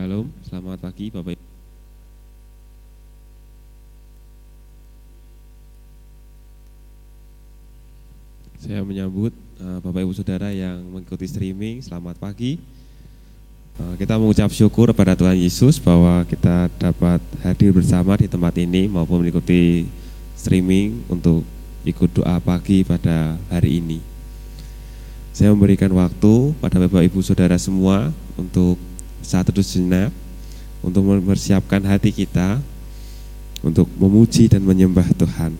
Shalom, selamat pagi Bapak Ibu. Saya menyambut Bapak Ibu Saudara yang mengikuti streaming, selamat pagi. Kita mengucap syukur kepada Tuhan Yesus bahwa kita dapat hadir bersama di tempat ini maupun mengikuti streaming untuk ikut doa pagi pada hari ini. Saya memberikan waktu pada Bapak Ibu Saudara semua untuk saat teduh sejenak, untuk mempersiapkan hati kita untuk memuji dan menyembah Tuhan.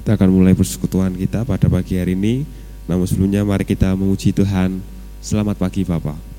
Kita akan mulai persekutuan kita pada pagi hari ini. Namun sebelumnya mari kita memuji Tuhan. Selamat pagi Bapak.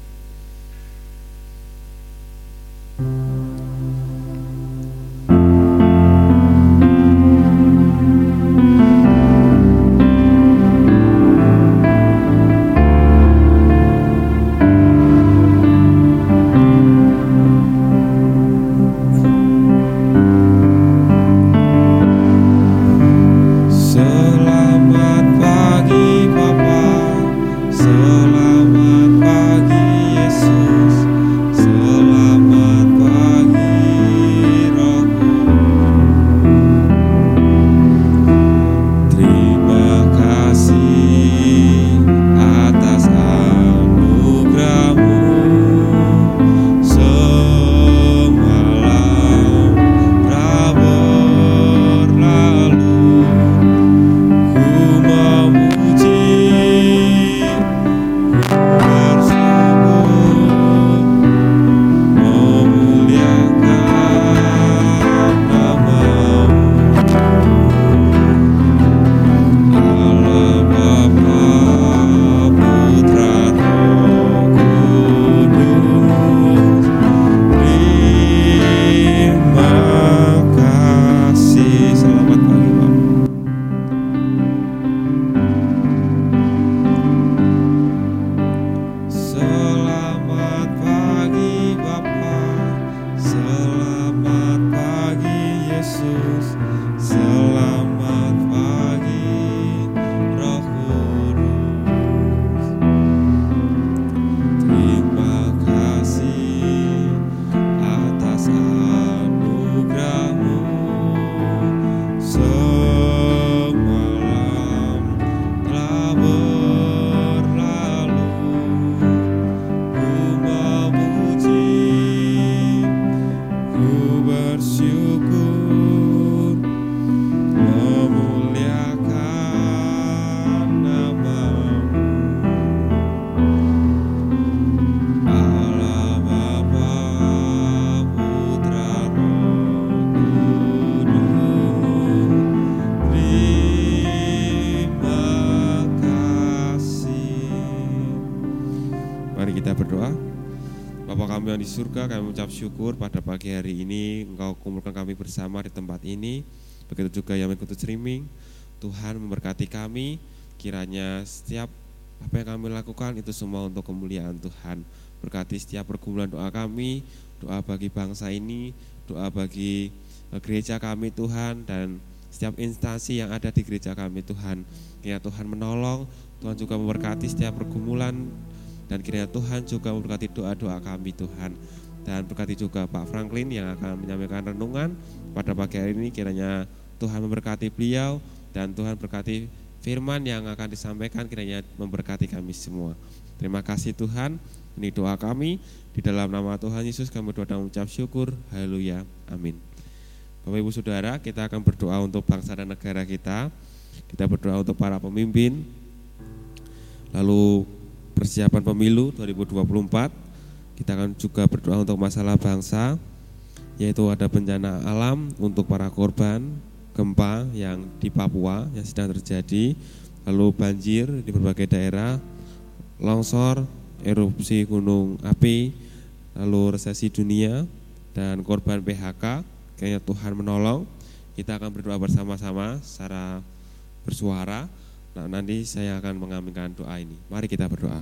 Di surga, kami mengucap syukur pada pagi hari ini Engkau kumpulkan kami bersama di tempat ini. Begitu juga yang mengikuti streaming, Tuhan memberkati kami. Kiranya setiap apa yang kami lakukan itu semua untuk kemuliaan Tuhan. Berkati setiap pergumulan doa kami, doa bagi bangsa ini, doa bagi gereja kami Tuhan, dan setiap instansi yang ada di gereja kami Tuhan. Kiranya Tuhan menolong, Tuhan juga memberkati setiap pergumulan. Dan kiranya Tuhan juga memberkati doa-doa kami Tuhan. Dan berkati juga Pak Franklin yang akan menyampaikan renungan pada pagi hari ini. Kiranya Tuhan memberkati beliau, dan Tuhan berkati firman yang akan disampaikan, kiranya memberkati kami semua. Terima kasih Tuhan, ini doa kami. Di dalam nama Tuhan Yesus kami berdoa dan mengucap syukur. Haleluya, amin. Bapak Ibu Saudara, kita akan berdoa untuk bangsa dan negara kita. Kita berdoa untuk para pemimpin, lalu persiapan pemilu 2024. Kita akan juga berdoa untuk masalah bangsa, yaitu ada bencana alam untuk para korban gempa yang di Papua yang sedang terjadi, lalu banjir di berbagai daerah, longsor, erupsi gunung api, lalu resesi dunia, dan korban PHK. Kiranya Tuhan menolong. Kita akan berdoa bersama-sama secara bersuara. Nah, nanti saya akan mengaminkan doa ini. Mari kita berdoa.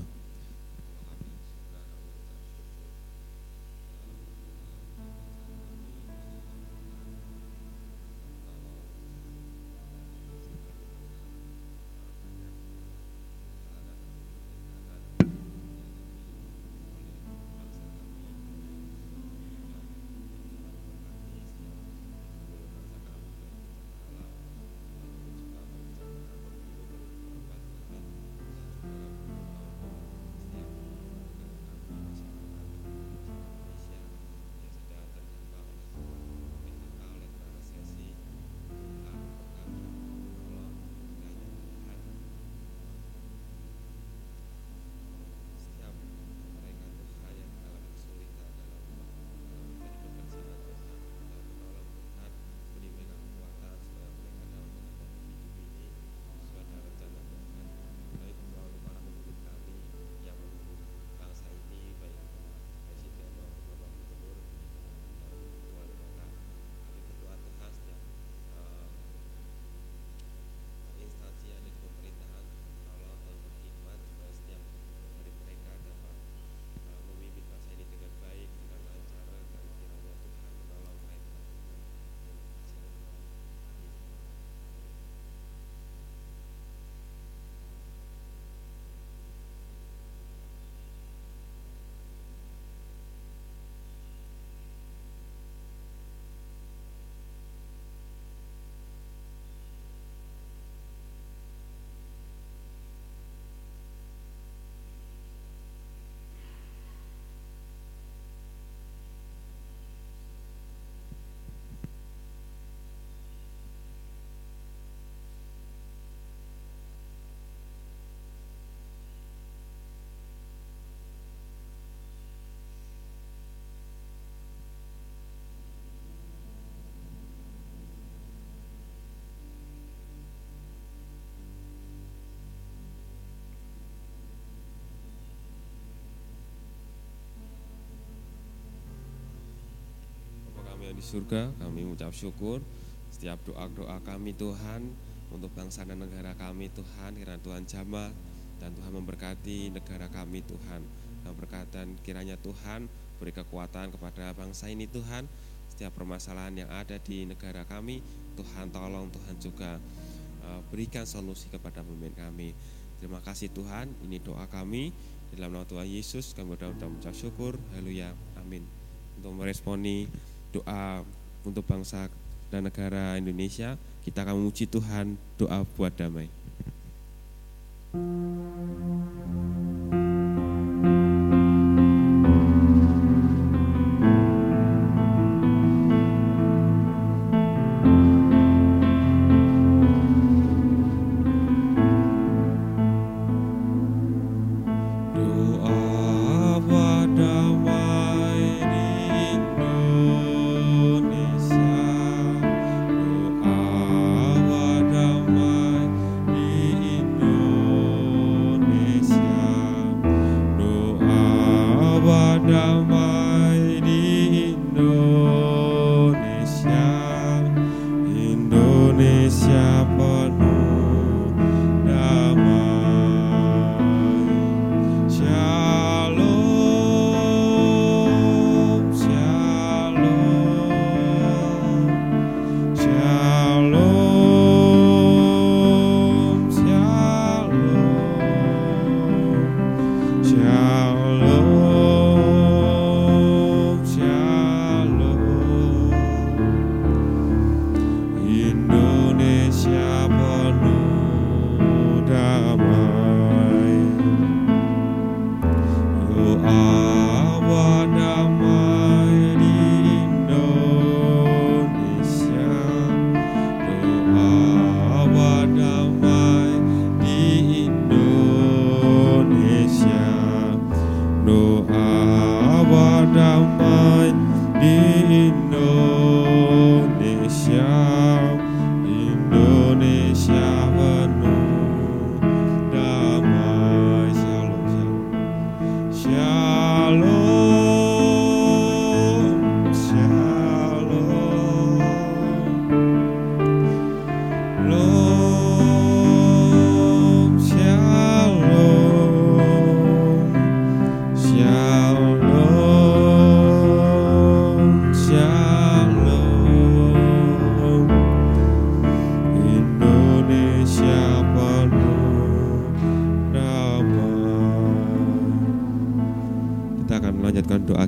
di surga, kami mengucap syukur setiap doa-doa kami Tuhan untuk bangsa dan negara kami Tuhan, kiranya Tuhan jamah dan Tuhan memberkati negara kami Tuhan, dan berkatan kiranya Tuhan beri kekuatan kepada bangsa ini Tuhan. Setiap permasalahan yang ada di negara kami Tuhan tolong, Tuhan juga berikan solusi kepada pemimpin kami. Terima kasih Tuhan, ini doa kami di dalam nama Tuhan Yesus kami berdoa dan mengucap syukur, haleluya, amin. Untuk meresponi doa untuk bangsa dan negara Indonesia, kita akan memuji Tuhan, doa buat damai.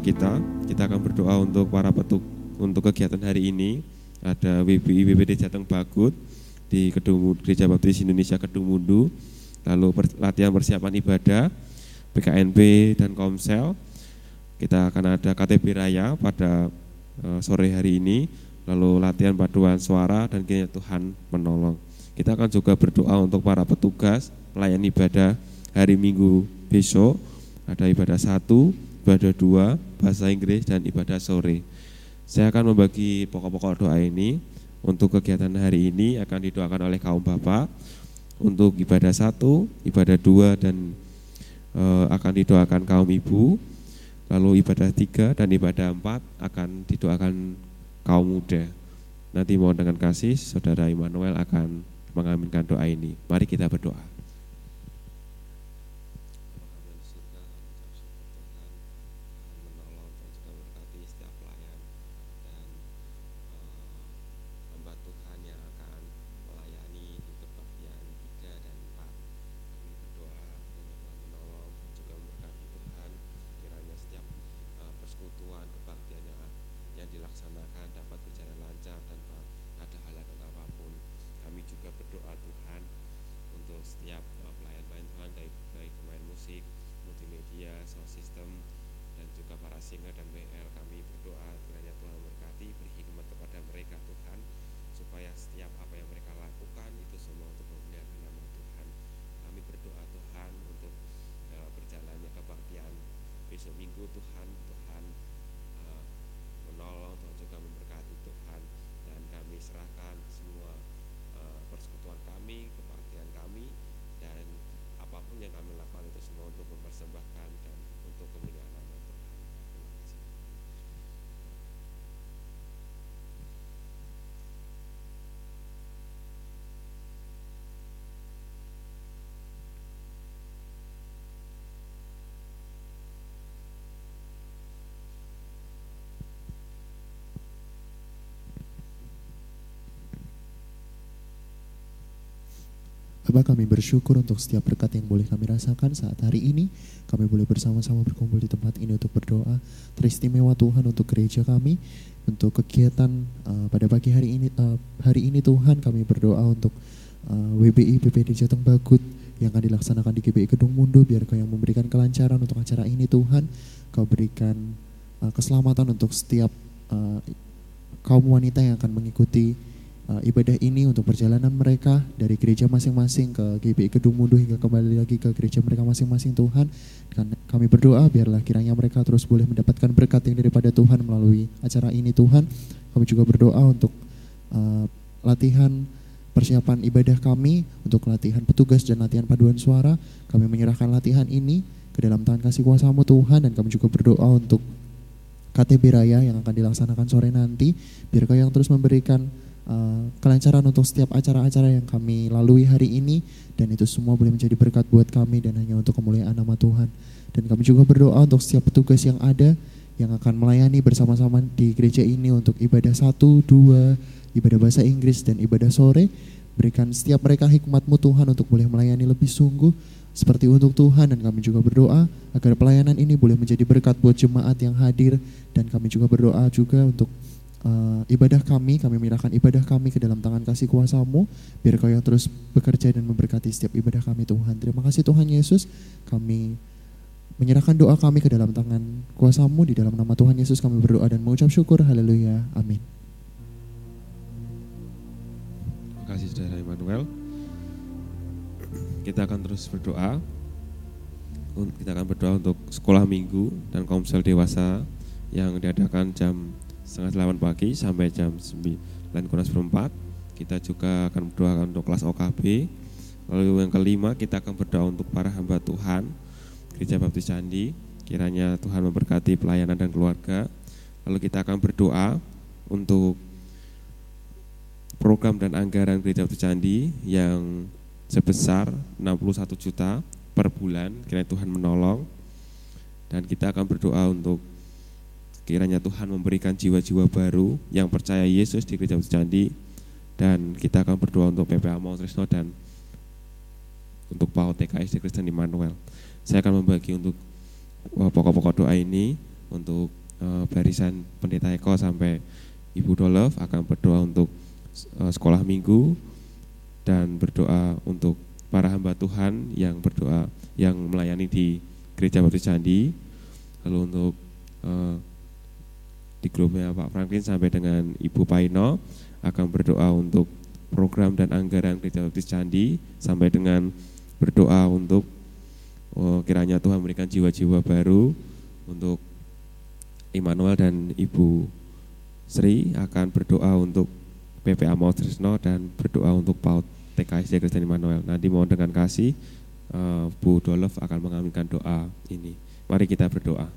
Kita akan berdoa untuk para petuk untuk kegiatan hari ini. Ada WBI WBD Jateng Bagut di Gereja Baptis Indonesia Kedungmundu, lalu latihan persiapan ibadah, PKNB dan Komsel. Kita akan ada KTB Raya pada sore hari ini, lalu latihan paduan suara dan kiranya Tuhan menolong. Kita akan juga berdoa untuk para petugas melayani ibadah hari Minggu besok. Ada ibadah 1, ibadah 2, bahasa Inggris, dan ibadah sore. Saya akan membagi pokok-pokok doa ini. Untuk kegiatan hari ini akan didoakan oleh kaum Bapak. Untuk ibadah 1, ibadah 2, dan akan didoakan kaum Ibu. Lalu ibadah 3 dan ibadah 4 akan didoakan kaum muda. Nanti mohon dengan kasih Saudara Emanuel akan mengaminkan doa ini. Mari kita berdoa. Sebab kami bersyukur untuk setiap berkat yang boleh kami rasakan saat hari ini. Kami boleh bersama-sama berkumpul di tempat ini untuk berdoa. Teristimewa Tuhan untuk gereja kami, untuk kegiatan pada pagi hari ini. Hari ini Tuhan kami berdoa untuk WBI PPD Jateng Bagut yang akan dilaksanakan di GBI Kedungmundu. Biar Kau yang memberikan kelancaran untuk acara ini Tuhan. Kau berikan keselamatan untuk setiap kaum wanita yang akan mengikuti ibadah ini, untuk perjalanan mereka dari gereja masing-masing ke GBI Kedungmundu hingga kembali lagi ke gereja mereka masing-masing Tuhan. Dan kami berdoa biarlah kiranya mereka terus boleh mendapatkan berkat yang daripada Tuhan melalui acara ini Tuhan. Kami juga berdoa untuk latihan persiapan ibadah kami, untuk latihan petugas dan latihan paduan suara. Kami menyerahkan latihan ini ke dalam tangan kasih kuasa-Mu Tuhan. Dan kami juga berdoa untuk KTB Raya yang akan dilaksanakan sore nanti. Biar Kau yang terus memberikan kelancaran untuk setiap acara-acara yang kami lalui hari ini, dan itu semua boleh menjadi berkat buat kami dan hanya untuk kemuliaan nama Tuhan. Dan kami juga berdoa untuk setiap petugas yang ada yang akan melayani bersama-sama di gereja ini untuk ibadah 1, 2, ibadah bahasa Inggris dan ibadah sore. Berikan setiap mereka hikmat-Mu Tuhan untuk boleh melayani lebih sungguh seperti untuk Tuhan. Dan kami juga berdoa agar pelayanan ini boleh menjadi berkat buat jemaat yang hadir. Dan kami juga berdoa juga untuk ibadah kami menyerahkan ibadah kami ke dalam tangan kasih kuasa-Mu. Biar Kau yang terus bekerja dan memberkati setiap ibadah kami Tuhan. Terima kasih Tuhan Yesus. Kami menyerahkan doa kami ke dalam tangan kuasa-Mu. Di dalam nama Tuhan Yesus kami berdoa dan mengucap syukur. Haleluya. Amin. Terima kasih saudara Emanuel. Kita akan terus berdoa. Kita akan berdoa untuk sekolah minggu dan komsel dewasa yang diadakan jam 7:30 pagi sampai jam 9:04. Kita juga akan berdoa untuk kelas OKB. Lalu yang kelima, kita akan berdoa untuk para hamba Tuhan Gereja Baptis Candi. Kiranya Tuhan memberkati pelayanan dan keluarga. Lalu kita akan berdoa untuk program dan anggaran Gereja Baptis Candi yang sebesar 61 juta per bulan. Kiranya Tuhan menolong. Dan kita akan berdoa untuk kiranya Tuhan memberikan jiwa-jiwa baru yang percaya Yesus di Gereja Baptis Candi. Dan kita akan berdoa untuk PPA Among Tresno dan untuk PAUD TK SD Kristen Immanuel. Saya akan membagi untuk pokok-pokok doa ini. Untuk barisan Pendeta Eko sampai Ibu Dolof akan berdoa untuk sekolah minggu dan berdoa untuk para hamba Tuhan yang berdoa yang melayani di Gereja Baptis Candi. Lalu untuk di grupnya Pak Franklin sampai dengan Ibu Paino akan berdoa untuk program dan anggaran Gereja Baptis Candi, sampai dengan berdoa untuk kiranya Tuhan memberikan jiwa-jiwa baru. Untuk Emanuel dan Ibu Sri akan berdoa untuk PPA Among Tresno dan berdoa untuk PAUD TK SD Kristen Immanuel. Nanti mohon dengan kasih Bu Dolev akan mengaminkan doa ini. Mari kita berdoa.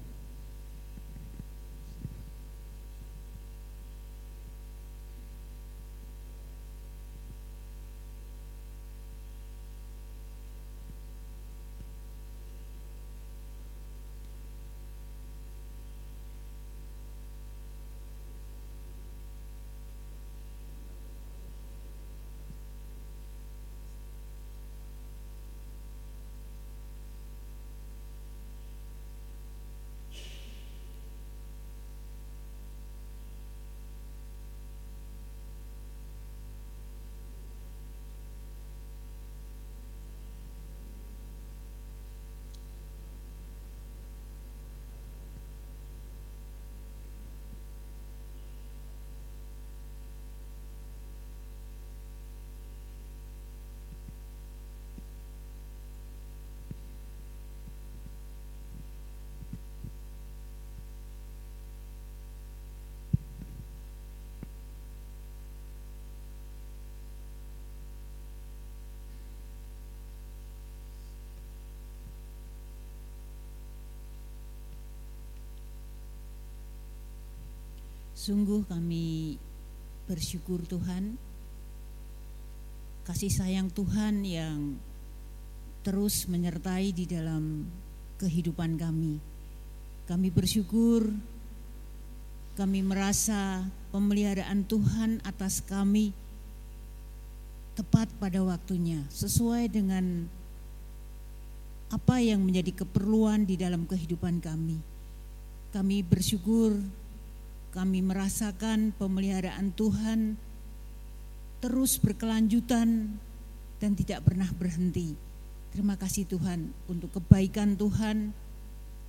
Sungguh kami bersyukur Tuhan, kasih sayang Tuhan yang terus menyertai di dalam kehidupan kami. Kami bersyukur, kami merasa pemeliharaan Tuhan atas kami tepat pada waktunya, sesuai dengan apa yang menjadi keperluan di dalam kehidupan kami. Kami bersyukur, kami merasakan pemeliharaan Tuhan terus berkelanjutan dan tidak pernah berhenti. Terima kasih Tuhan untuk kebaikan Tuhan,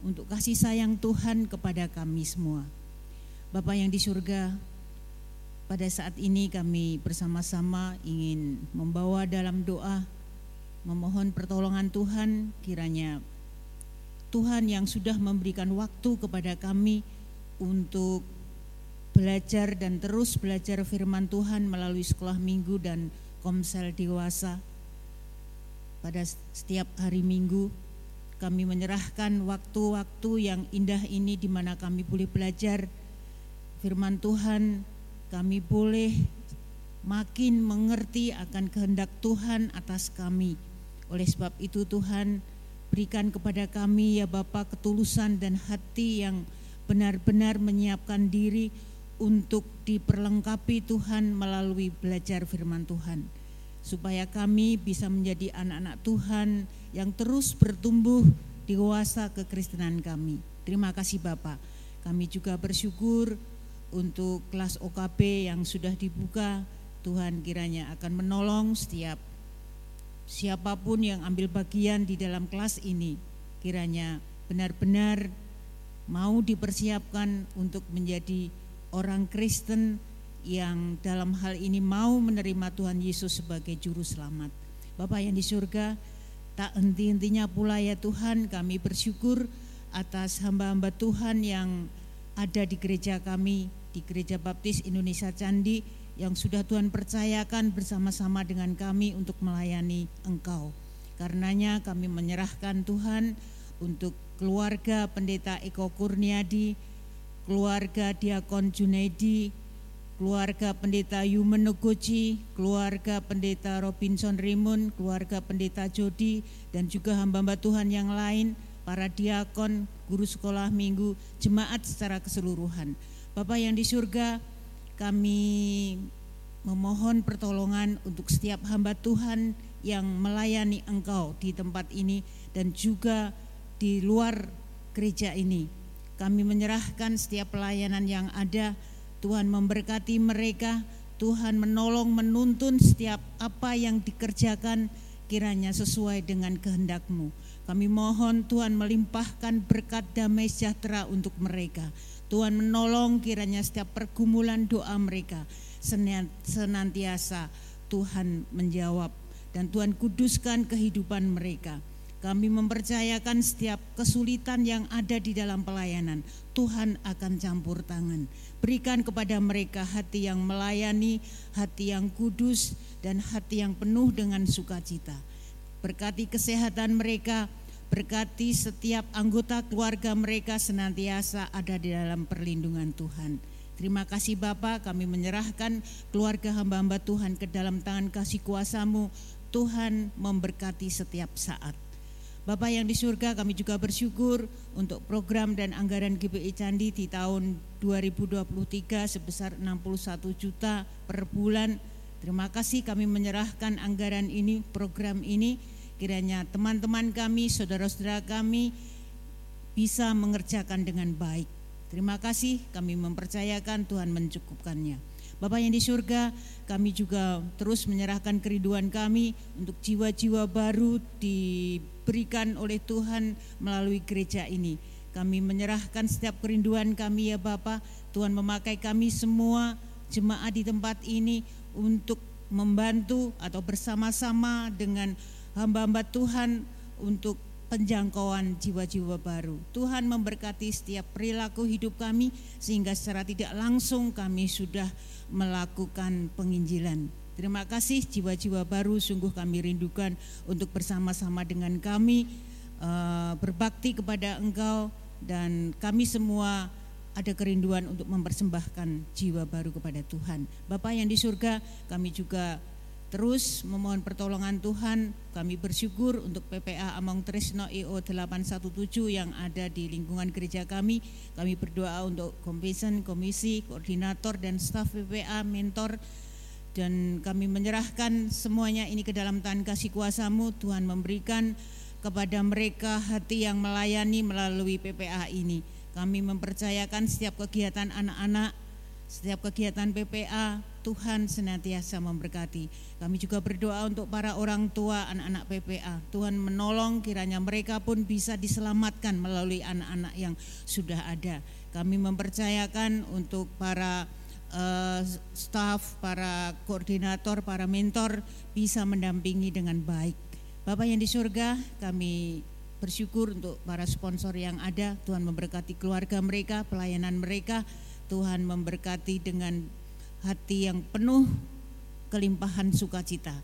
untuk kasih sayang Tuhan kepada kami semua. Bapa yang di surga, pada saat ini kami bersama-sama ingin membawa dalam doa, memohon pertolongan Tuhan, kiranya Tuhan yang sudah memberikan waktu kepada kami untuk belajar dan terus belajar firman Tuhan melalui sekolah minggu dan komsel dewasa. Pada setiap hari Minggu kami menyerahkan waktu-waktu yang indah ini di mana kami boleh belajar firman Tuhan, kami boleh makin mengerti akan kehendak Tuhan atas kami. Oleh sebab itu Tuhan, berikan kepada kami ya Bapa ketulusan dan hati yang benar-benar menyiapkan diri untuk diperlengkapi Tuhan melalui belajar firman Tuhan, supaya kami bisa menjadi anak-anak Tuhan yang terus bertumbuh dewasa kekristenan kami. Terima kasih Bapak. Kami juga bersyukur untuk kelas OKB yang sudah dibuka. Tuhan kiranya akan menolong siapapun yang ambil bagian di dalam kelas ini. Kiranya benar-benar mau dipersiapkan untuk menjadi orang Kristen yang dalam hal ini mau menerima Tuhan Yesus sebagai juru selamat. Bapa yang di surga, tak henti-hentinya pula ya Tuhan, kami bersyukur atas hamba-hamba Tuhan yang ada di gereja kami, di Gereja Baptis Indonesia Candi, yang sudah Tuhan percayakan bersama-sama dengan kami untuk melayani Engkau. Karenanya kami menyerahkan Tuhan untuk keluarga Pendeta Eko Kurniadi, keluarga Diakon Junedi, keluarga Pendeta Yumenoguchi, keluarga Pendeta Robinson Rimun, keluarga Pendeta Jodi, dan juga hamba-hamba Tuhan yang lain, para diakon, guru sekolah minggu, jemaat secara keseluruhan. Bapa yang di surga, kami memohon pertolongan untuk setiap hamba Tuhan yang melayani Engkau di tempat ini dan juga di luar gereja ini. Kami menyerahkan setiap pelayanan yang ada, Tuhan memberkati mereka, Tuhan menolong menuntun setiap apa yang dikerjakan kiranya sesuai dengan kehendak-Mu. Kami mohon Tuhan melimpahkan berkat damai sejahtera untuk mereka. Tuhan menolong kiranya setiap pergumulan doa mereka senantiasa Tuhan menjawab dan Tuhan kuduskan kehidupan mereka. Kami mempercayakan setiap kesulitan yang ada di dalam pelayanan, Tuhan akan campur tangan. Berikan kepada mereka hati yang melayani, hati yang kudus, dan hati yang penuh dengan sukacita. Berkati kesehatan mereka, berkati setiap anggota keluarga mereka senantiasa ada di dalam perlindungan Tuhan. Terima kasih Bapa, kami menyerahkan keluarga hamba-hamba Tuhan ke dalam tangan kasih kuasa-Mu. Tuhan memberkati setiap saat. Bapa yang di surga, kami juga bersyukur untuk program dan anggaran GBI Candi di tahun 2023 sebesar 61 juta per bulan. Terima kasih kami menyerahkan anggaran ini, program ini, kiranya teman-teman kami, saudara-saudara kami bisa mengerjakan dengan baik. Terima kasih, kami mempercayakan Tuhan mencukupkannya. Bapa yang di surga, kami juga terus menyerahkan kerinduan kami untuk jiwa-jiwa baru diberikan oleh Tuhan melalui gereja ini. Kami menyerahkan setiap kerinduan kami ya Bapa, Tuhan memakai kami semua jemaat di tempat ini untuk membantu atau bersama-sama dengan hamba-hamba Tuhan untuk penjangkauan jiwa-jiwa baru. Tuhan memberkati setiap perilaku hidup kami sehingga secara tidak langsung kami sudah melakukan penginjilan. Terima kasih, jiwa-jiwa baru sungguh kami rindukan untuk bersama-sama dengan kami berbakti kepada Engkau, dan kami semua ada kerinduan untuk mempersembahkan jiwa baru kepada Tuhan. Bapa yang di surga, kami juga terus memohon pertolongan Tuhan. Kami bersyukur untuk PPA Among Tresno IO 817 yang ada di lingkungan gereja kami. Kami berdoa untuk komisen, komisi, koordinator, dan staf PPA, mentor. Dan kami menyerahkan semuanya ini ke dalam tangan kasih kuasa-Mu, Tuhan memberikan kepada mereka hati yang melayani melalui PPA ini. Kami mempercayakan setiap kegiatan anak-anak, setiap kegiatan PPA, Tuhan senantiasa memberkati. Kami juga berdoa untuk para orang tua anak-anak PPA. Tuhan menolong kiranya mereka pun bisa diselamatkan melalui anak-anak yang sudah ada. Kami mempercayakan untuk para staf, para koordinator, para mentor bisa mendampingi dengan baik. Bapak yang di surga, kami bersyukur untuk para sponsor yang ada. Tuhan memberkati keluarga mereka, pelayanan mereka. Tuhan memberkati dengan hati yang penuh kelimpahan sukacita.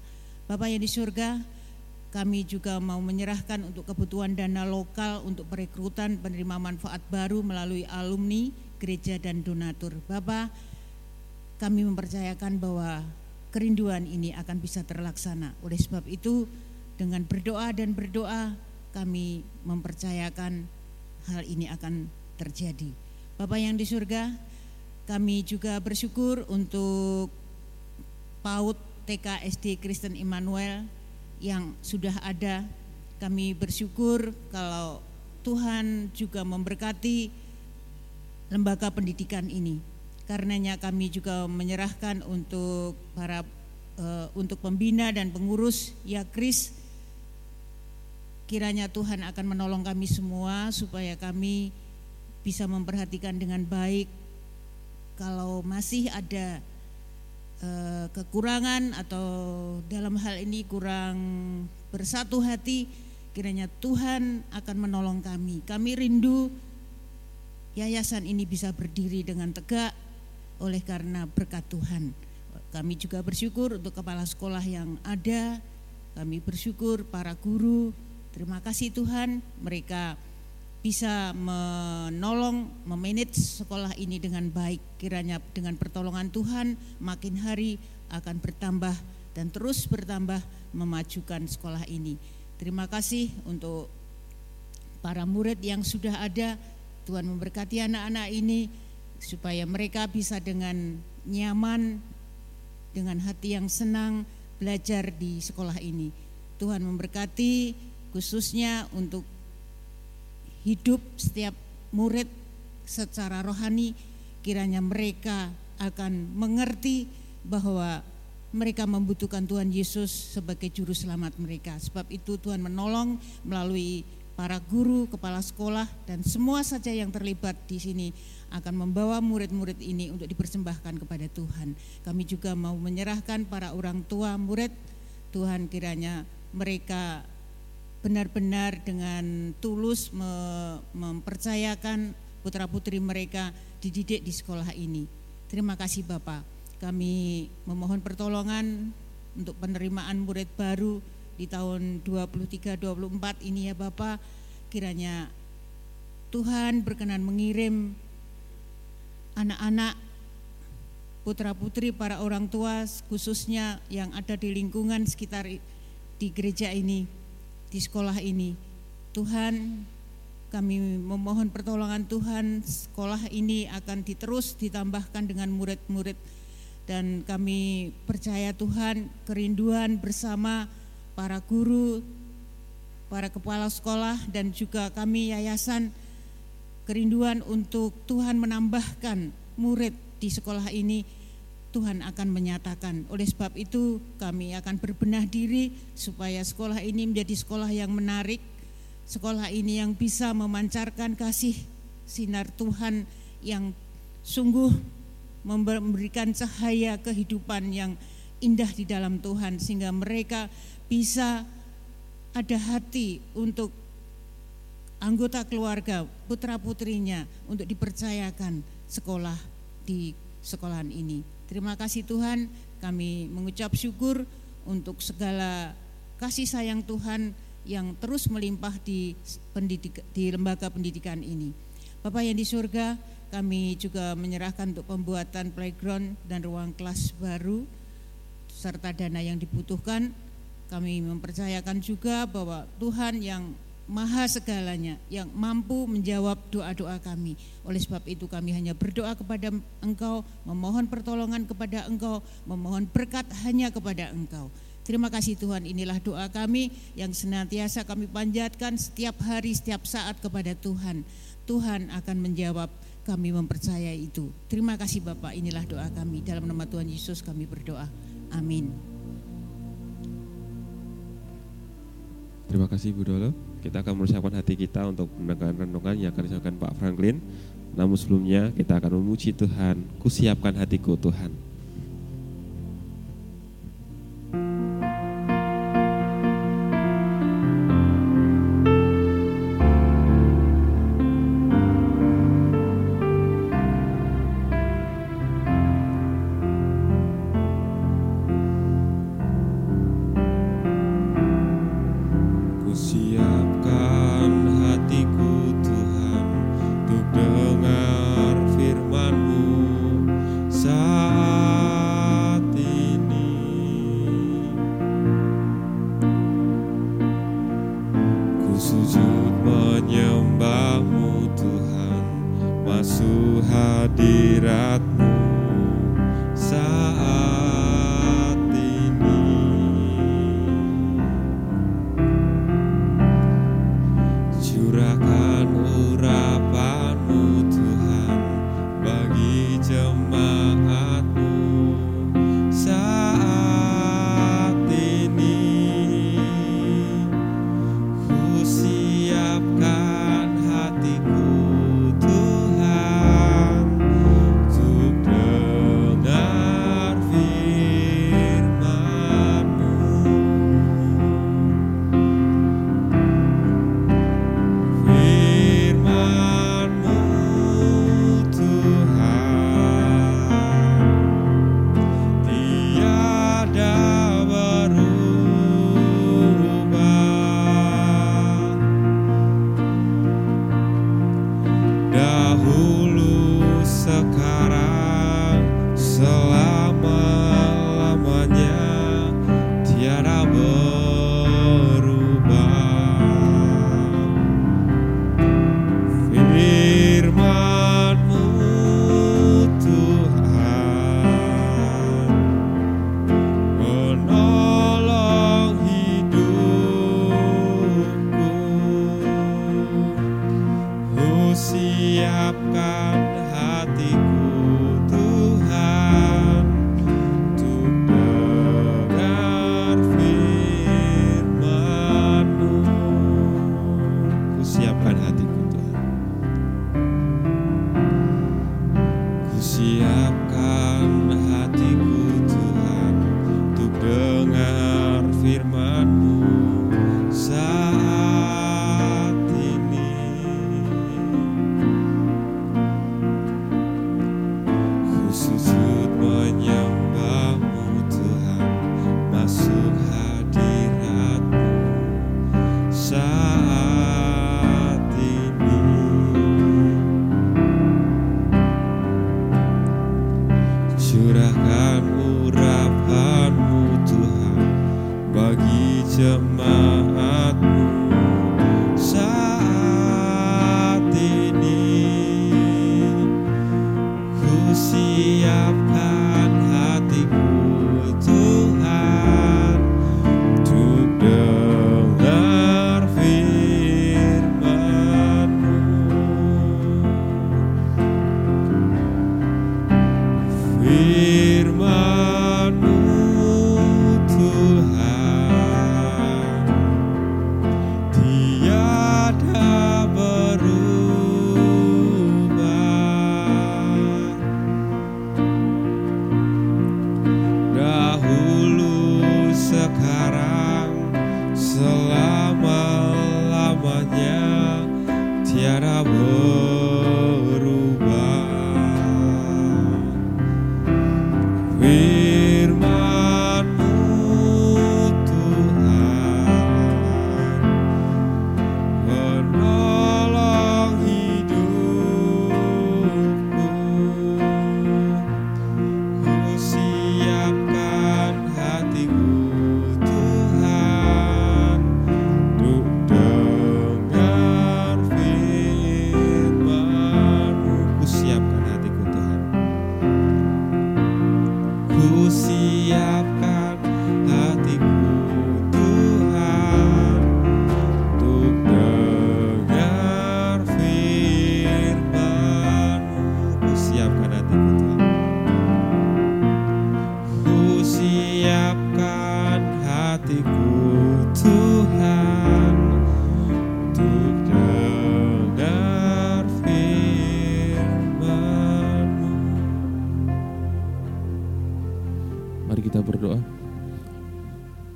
Bapak yang di surga, kami juga mau menyerahkan untuk kebutuhan dana lokal untuk perekrutan penerima manfaat baru melalui alumni, gereja dan donatur. Bapak, kami mempercayakan bahwa kerinduan ini akan bisa terlaksana. Oleh sebab itu, dengan berdoa dan berdoa, kami mempercayakan hal ini akan terjadi. Bapak yang di surga, kami juga bersyukur untuk PAUD TK SD Kristen Immanuel yang sudah ada. Kami bersyukur kalau Tuhan juga memberkati lembaga pendidikan ini. Karenanya kami juga menyerahkan untuk para untuk pembina dan pengurus Yakris. Kiranya Tuhan akan menolong kami semua supaya kami bisa memperhatikan dengan baik kalau masih ada kekurangan atau dalam hal ini kurang bersatu hati, kiranya Tuhan akan menolong kami. Kami rindu yayasan ini bisa berdiri dengan tegak oleh karena berkat Tuhan. Kami juga bersyukur untuk kepala sekolah yang ada, kami bersyukur para guru, terima kasih Tuhan mereka bisa menolong, memanage sekolah ini dengan baik. Kiranya dengan pertolongan Tuhan makin hari akan bertambah dan terus bertambah memajukan sekolah ini. Terima kasih untuk para murid yang sudah ada. Tuhan memberkati anak-anak ini supaya mereka bisa dengan nyaman, dengan hati yang senang belajar di sekolah ini. Tuhan memberkati khususnya untuk hidup setiap murid secara rohani, kiranya mereka akan mengerti bahwa mereka membutuhkan Tuhan Yesus sebagai juru selamat mereka. Sebab itu Tuhan menolong melalui para guru, kepala sekolah, dan semua saja yang terlibat di sini akan membawa murid-murid ini untuk dipersembahkan kepada Tuhan. Kami juga mau menyerahkan para orang tua murid, Tuhan kiranya mereka benar-benar dengan tulus mempercayakan putra-putri mereka dididik di sekolah ini. Terima kasih Bapak. Kami memohon pertolongan untuk penerimaan murid baru di tahun 23-24 ini ya Bapak. Kiranya Tuhan berkenan mengirim anak-anak, putra-putri, para orang tua khususnya yang ada di lingkungan sekitar di gereja ini, di sekolah ini. Tuhan, kami memohon pertolongan Tuhan, sekolah ini akan terus ditambahkan dengan murid-murid, dan kami percaya Tuhan kerinduan bersama para guru, para kepala sekolah, dan juga kami yayasan kerinduan untuk Tuhan menambahkan murid di sekolah ini, Tuhan akan menyatakan. Oleh sebab itu kami akan berbenah diri supaya sekolah ini menjadi sekolah yang menarik, sekolah ini yang bisa memancarkan kasih sinar Tuhan yang sungguh memberikan cahaya kehidupan yang indah di dalam Tuhan, sehingga mereka bisa ada hati untuk anggota keluarga, putra-putrinya untuk dipercayakan sekolah di sekolahan ini. Terima kasih Tuhan, kami mengucap syukur untuk segala kasih sayang Tuhan yang terus melimpah di lembaga pendidikan ini. Bapak yang di surga, kami juga menyerahkan untuk pembuatan playground dan ruang kelas baru serta dana yang dibutuhkan. Kami mempercayakan juga bahwa Tuhan yang maha segalanya, yang mampu menjawab doa-doa kami. Oleh sebab itu kami hanya berdoa kepada Engkau, memohon pertolongan kepada Engkau, memohon berkat hanya kepada Engkau. Terima kasih Tuhan, inilah doa kami yang senantiasa kami panjatkan setiap hari, setiap saat kepada Tuhan. Tuhan akan menjawab, kami mempercayai itu. Terima kasih Bapak, inilah doa kami. Dalam nama Tuhan Yesus kami berdoa. Amin. Terima kasih Bu Dolof. Kita akan mempersiapkan hati kita untuk mendengarkan renungan yang akan disampaikan Pak Franklin. Namun sebelumnya kita akan memuji Tuhan. Kusiapkan hatiku Tuhan. Firman-Mu Tuhan,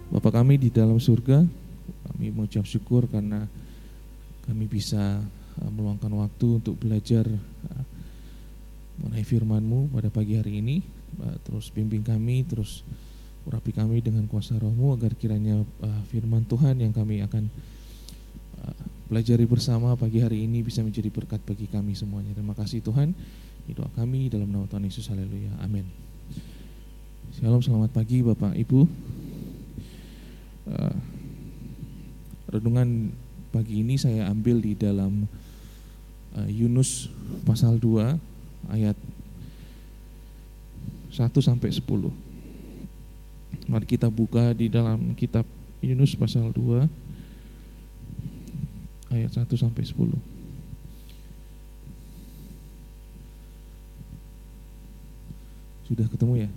Bapa kami di dalam surga, kami mengucap syukur karena kami bisa meluangkan waktu untuk belajar mengenai firman-Mu pada pagi hari ini. Terus pimpin kami, terus urapi kami dengan kuasa Roh-Mu agar kiranya firman Tuhan yang kami akan pelajari bersama pagi hari ini bisa menjadi berkat bagi kami semuanya. Terima kasih Tuhan, ini doa kami dalam nama Tuhan Yesus, haleluya, amin. Shalom, selamat pagi Bapak Ibu. Renungan pagi ini saya ambil di dalam Yunus pasal 2 ayat 1-10. Mari kita buka di dalam kitab Yunus pasal 2 ayat 1-10. Sudah ketemu ya?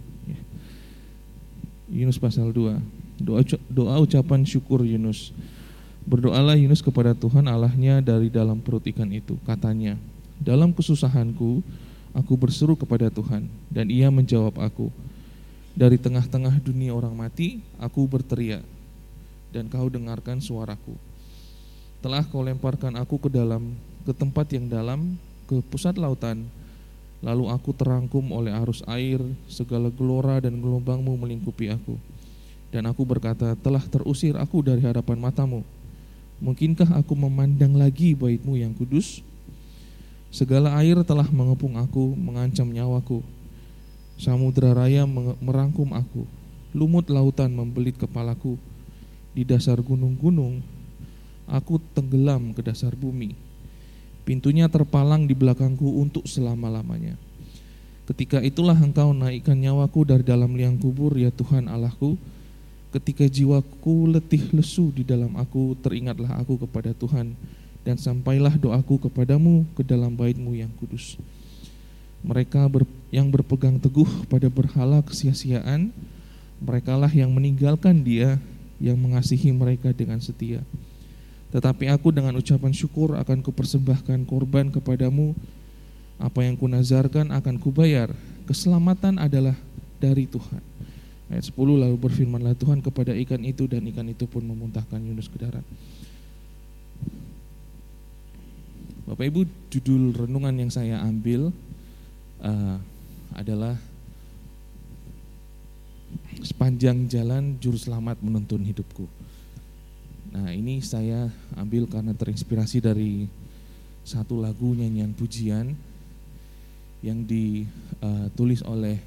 Yunus pasal 2. Doa ucapan syukur Yunus. Berdoalah Yunus kepada Tuhan Allahnya dari dalam perut ikan itu. Katanya, dalam kesusahanku, aku berseru kepada Tuhan, dan Ia menjawab aku. Dari tengah-tengah dunia orang mati, aku berteriak, dan Kau dengarkan suaraku. Telah Kau lemparkan aku ke tempat yang dalam, ke pusat lautan. Lalu aku terangkum oleh arus air, segala gelora dan gelombang-Mu melingkupi aku. Dan aku berkata, telah terusir aku dari hadapan mata-Mu. Mungkinkah aku memandang lagi bait-Mu yang kudus? Segala air telah mengepung aku, mengancam nyawaku. Samudra raya merangkum aku. Lumut lautan membelit kepalaku. Di dasar gunung-gunung, aku tenggelam ke dasar bumi. Pintunya terpalang di belakangku untuk selama-lamanya. Ketika itulah Engkau naikkan nyawaku dari dalam liang kubur, ya Tuhan Allahku. Ketika jiwaku letih lesu di dalam aku, teringatlah aku kepada Tuhan, dan sampailah doaku kepadamu ke dalam bait-Mu yang kudus. Mereka yang berpegang teguh pada berhala kesia-siaan, merekalah yang meninggalkan Dia, yang mengasihi mereka dengan setia. Tetapi aku dengan ucapan syukur akan kupersembahkan korban kepadamu, apa yang kunazarkan akan kubayar, keselamatan adalah dari Tuhan. Ayat 10, lalu berfirmanlah Tuhan kepada ikan itu, dan ikan itu pun memuntahkan Yunus ke darat. Bapak Ibu, judul renungan yang saya ambil adalah Sepanjang Jalan Juru Selamat Menuntun Hidupku. Nah, ini saya ambil karena terinspirasi dari satu lagu nyanyian pujian yang ditulis oleh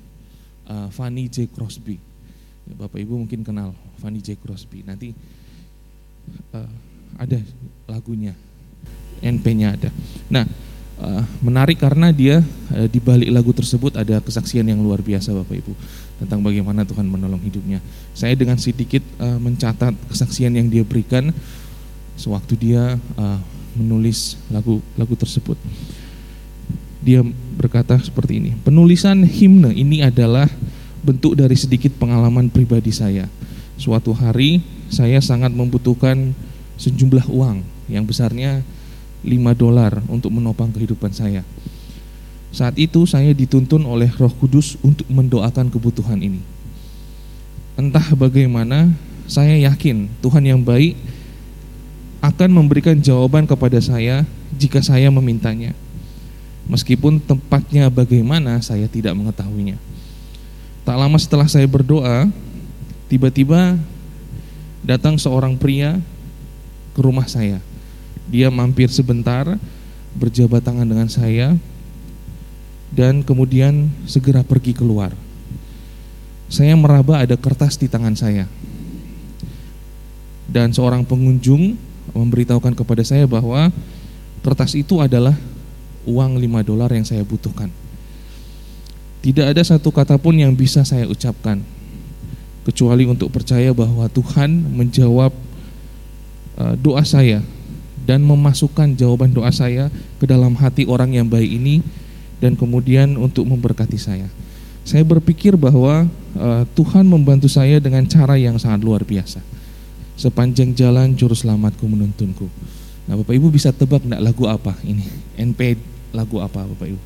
Fanny J. Crosby. Bapak Ibu mungkin kenal Fanny J. Crosby. Nanti ada lagunya, NP-nya ada. Nah, menarik karena dia di balik lagu tersebut ada kesaksian yang luar biasa Bapak Ibu tentang bagaimana Tuhan menolong hidupnya. Saya dengan sedikit mencatat kesaksian yang dia berikan sewaktu dia menulis lagu tersebut. Dia berkata seperti ini, penulisan himne ini adalah bentuk dari sedikit pengalaman pribadi saya. Suatu hari saya sangat membutuhkan sejumlah uang yang besarnya $5 untuk menopang kehidupan saya. Saat itu saya dituntun oleh Roh Kudus untuk mendoakan kebutuhan ini. Entah bagaimana, saya yakin Tuhan yang baik akan memberikan jawaban kepada saya jika saya memintanya. Meskipun tempatnya bagaimana, saya tidak mengetahuinya. Tak lama setelah saya berdoa, tiba-tiba datang seorang pria ke rumah saya. Dia mampir sebentar, berjabat tangan dengan saya, dan kemudian segera pergi keluar. Saya meraba ada kertas di tangan saya. Dan seorang pengunjung memberitahukan kepada saya bahwa kertas itu adalah uang $5 yang saya butuhkan. Tidak ada satu kata pun yang bisa saya ucapkan, kecuali untuk percaya bahwa Tuhan menjawab doa saya dan memasukkan jawaban doa saya ke dalam hati orang yang baik ini dan kemudian untuk memberkati saya. Saya berpikir bahwa Tuhan membantu saya dengan cara yang sangat luar biasa. Sepanjang jalan juru selamatku menuntunku. Nah, Bapak Ibu bisa tebak enggak lagu apa ini? NP lagu apa Bapak Ibu?